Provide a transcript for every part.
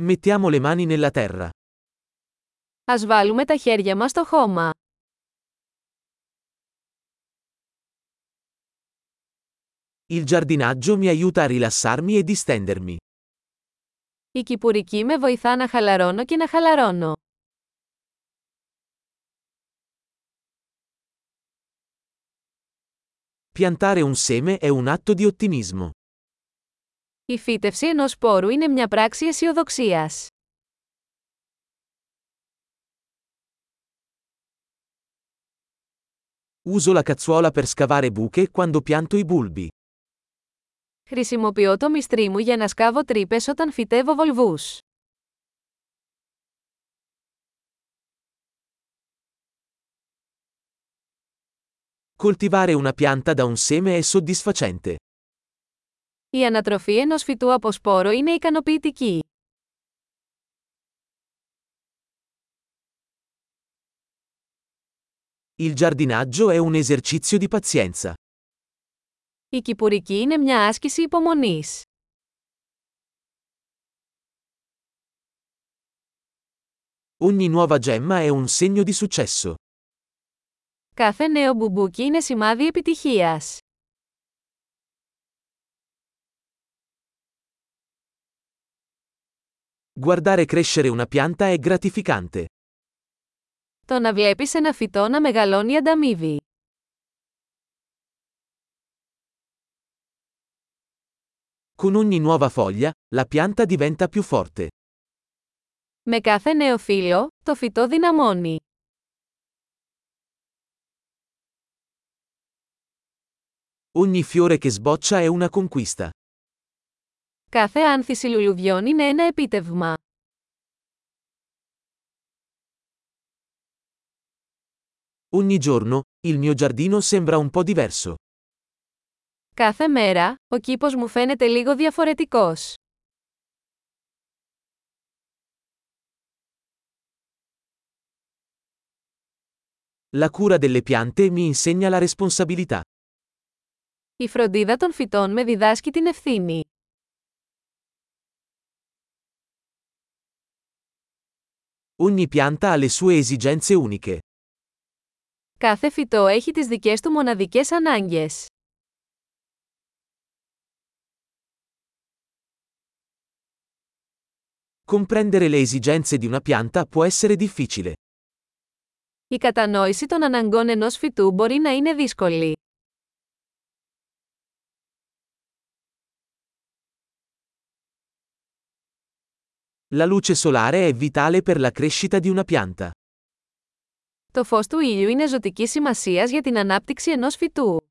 Mettiamo le mani nella terra. Ας βάλουμε τα χέρια μας στο χώμα. Il giardinaggio mi aiuta a rilassarmi e distendermi. Η κυπουρική με βοηθά να χαλαρώνω και να χαλαρώνω. Piantare un seme è un atto di ottimismo. Η φύτευση ενός σπόρου είναι μια πράξη αισιοδοξίας. Uso la cazzuola per scavare buche quando pianto i bulbi. Χρησιμοποιώ το μυστρί μου για να σκάβω τρύπες όταν φυτεύω βολβούς. Coltivare una pianta da un seme è soddisfacente. Η ανατροφή ενός φυτού από σπόρο είναι ικανοποιητική. Il giardinaggio è un esercizio di pazienza. Η κυπουρική είναι μια άσκηση υπομονής. Ogni nuova gemma è un segno di successo. Κάθε νέο μπουμπούκι είναι σημάδι επιτυχίας. Guardare crescere una pianta è gratificante. Το να βλέπεις ένα φυτό να μεγαλώνει ανταμείβει. Con ogni nuova foglia, la pianta diventa più forte. Με κάθε νέο φύλλο, το φυτό δυναμώνει. Ogni fiore che sboccia è una conquista. Κάθε άνθηση λουλουδιών είναι ένα επίτευγμα. Ogni giorno, il mio giardino sembra un po' diverso. Κάθε μέρα, ο κήπος μου φαίνεται λίγο διαφορετικός. La cura delle piante mi insegna la responsabilità. Η φροντίδα των φυτών με διδάσκει την ευθύνη. Ogni pianta ha le sue esigenze uniche. Κάθε φυτό έχει τις δικές του μοναδικές ανάγκες. Comprendere le esigenze di una pianta può essere difficile. Η κατανόηση των αναγκών ενός φυτού μπορεί να είναι δύσκολη. La luce solare è vitale per la crescita di una pianta. Το φως του ήλιου είναι ζωτικής σημασίας για την ανάπτυξη ενός φυτού.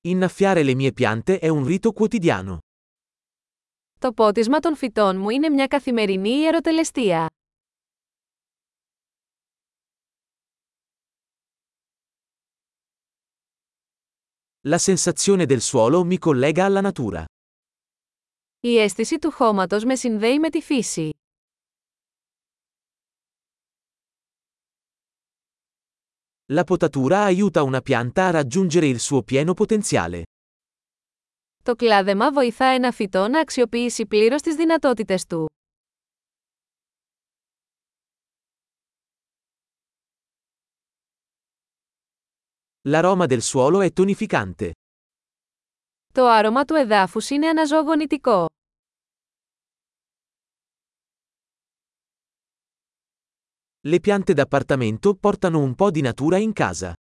Innaffiare le mie piante è un rito quotidiano. Το πότισμα των φυτών μου είναι μια καθημερινή ιεροτελεστία. La sensazione del suolo mi collega alla natura. Η αίσθηση του χώματος με συνδέει με τη φύση. La potatura aiuta una pianta a raggiungere il suo pieno potenziale. Το κλάδεμα βοηθά ένα φυτό να αξιοποιήσει πλήρως τις δυνατότητες του. L'aroma del suolo è tonificante. Το άρωμα του εδάφους είναι αναζωογονητικό. Le piante d'appartamento portano un po' di natura in casa.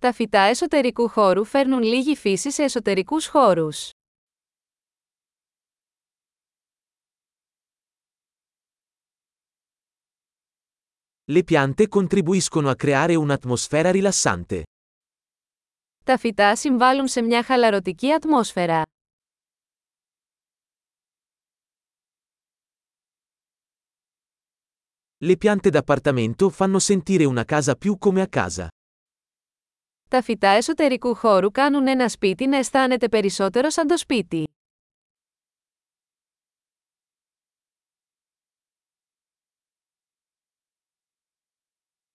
Τα φυτά εσωτερικού χώρου φέρνουν λίγη φύση σε εσωτερικούς χώρους. Le piante contribuiscono a creare un'atmosfera rilassante. Τα φυτά συμβάλλουν σε μια χαλαρωτική ατμόσφαιρα. Le piante d'appartamento fanno sentire una casa più come a casa. Τα φυτά εσωτερικού χώρου κάνουν ένα σπίτι να αισθάνεται περισσότερο σαν το σπίτι.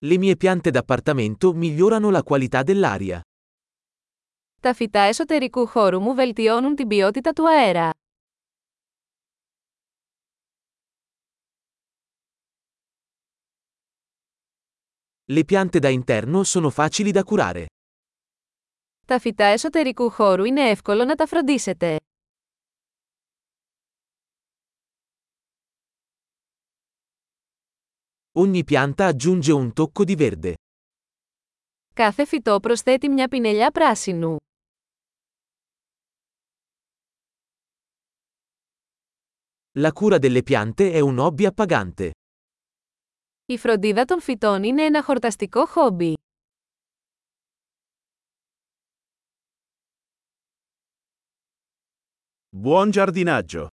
Le mie piante d'appartamento migliorano la qualità dell'aria. Τα φυτά εσωτερικού χώρου μου βελτιώνουν την ποιότητα του αέρα. Le piante da interno sono facili da curare. Τα φυτά εσωτερικού χώρου είναι εύκολο να τα φροντίσετε. Ogni pianta aggiunge un tocco di verde. Κάθε φυτό προσθέτει μια πινελιά πράσινου. La cura delle piante è un hobby appagante. Η φροντίδα των φυτών είναι ένα χορταστικό χόμπι. Buon giardinaggio!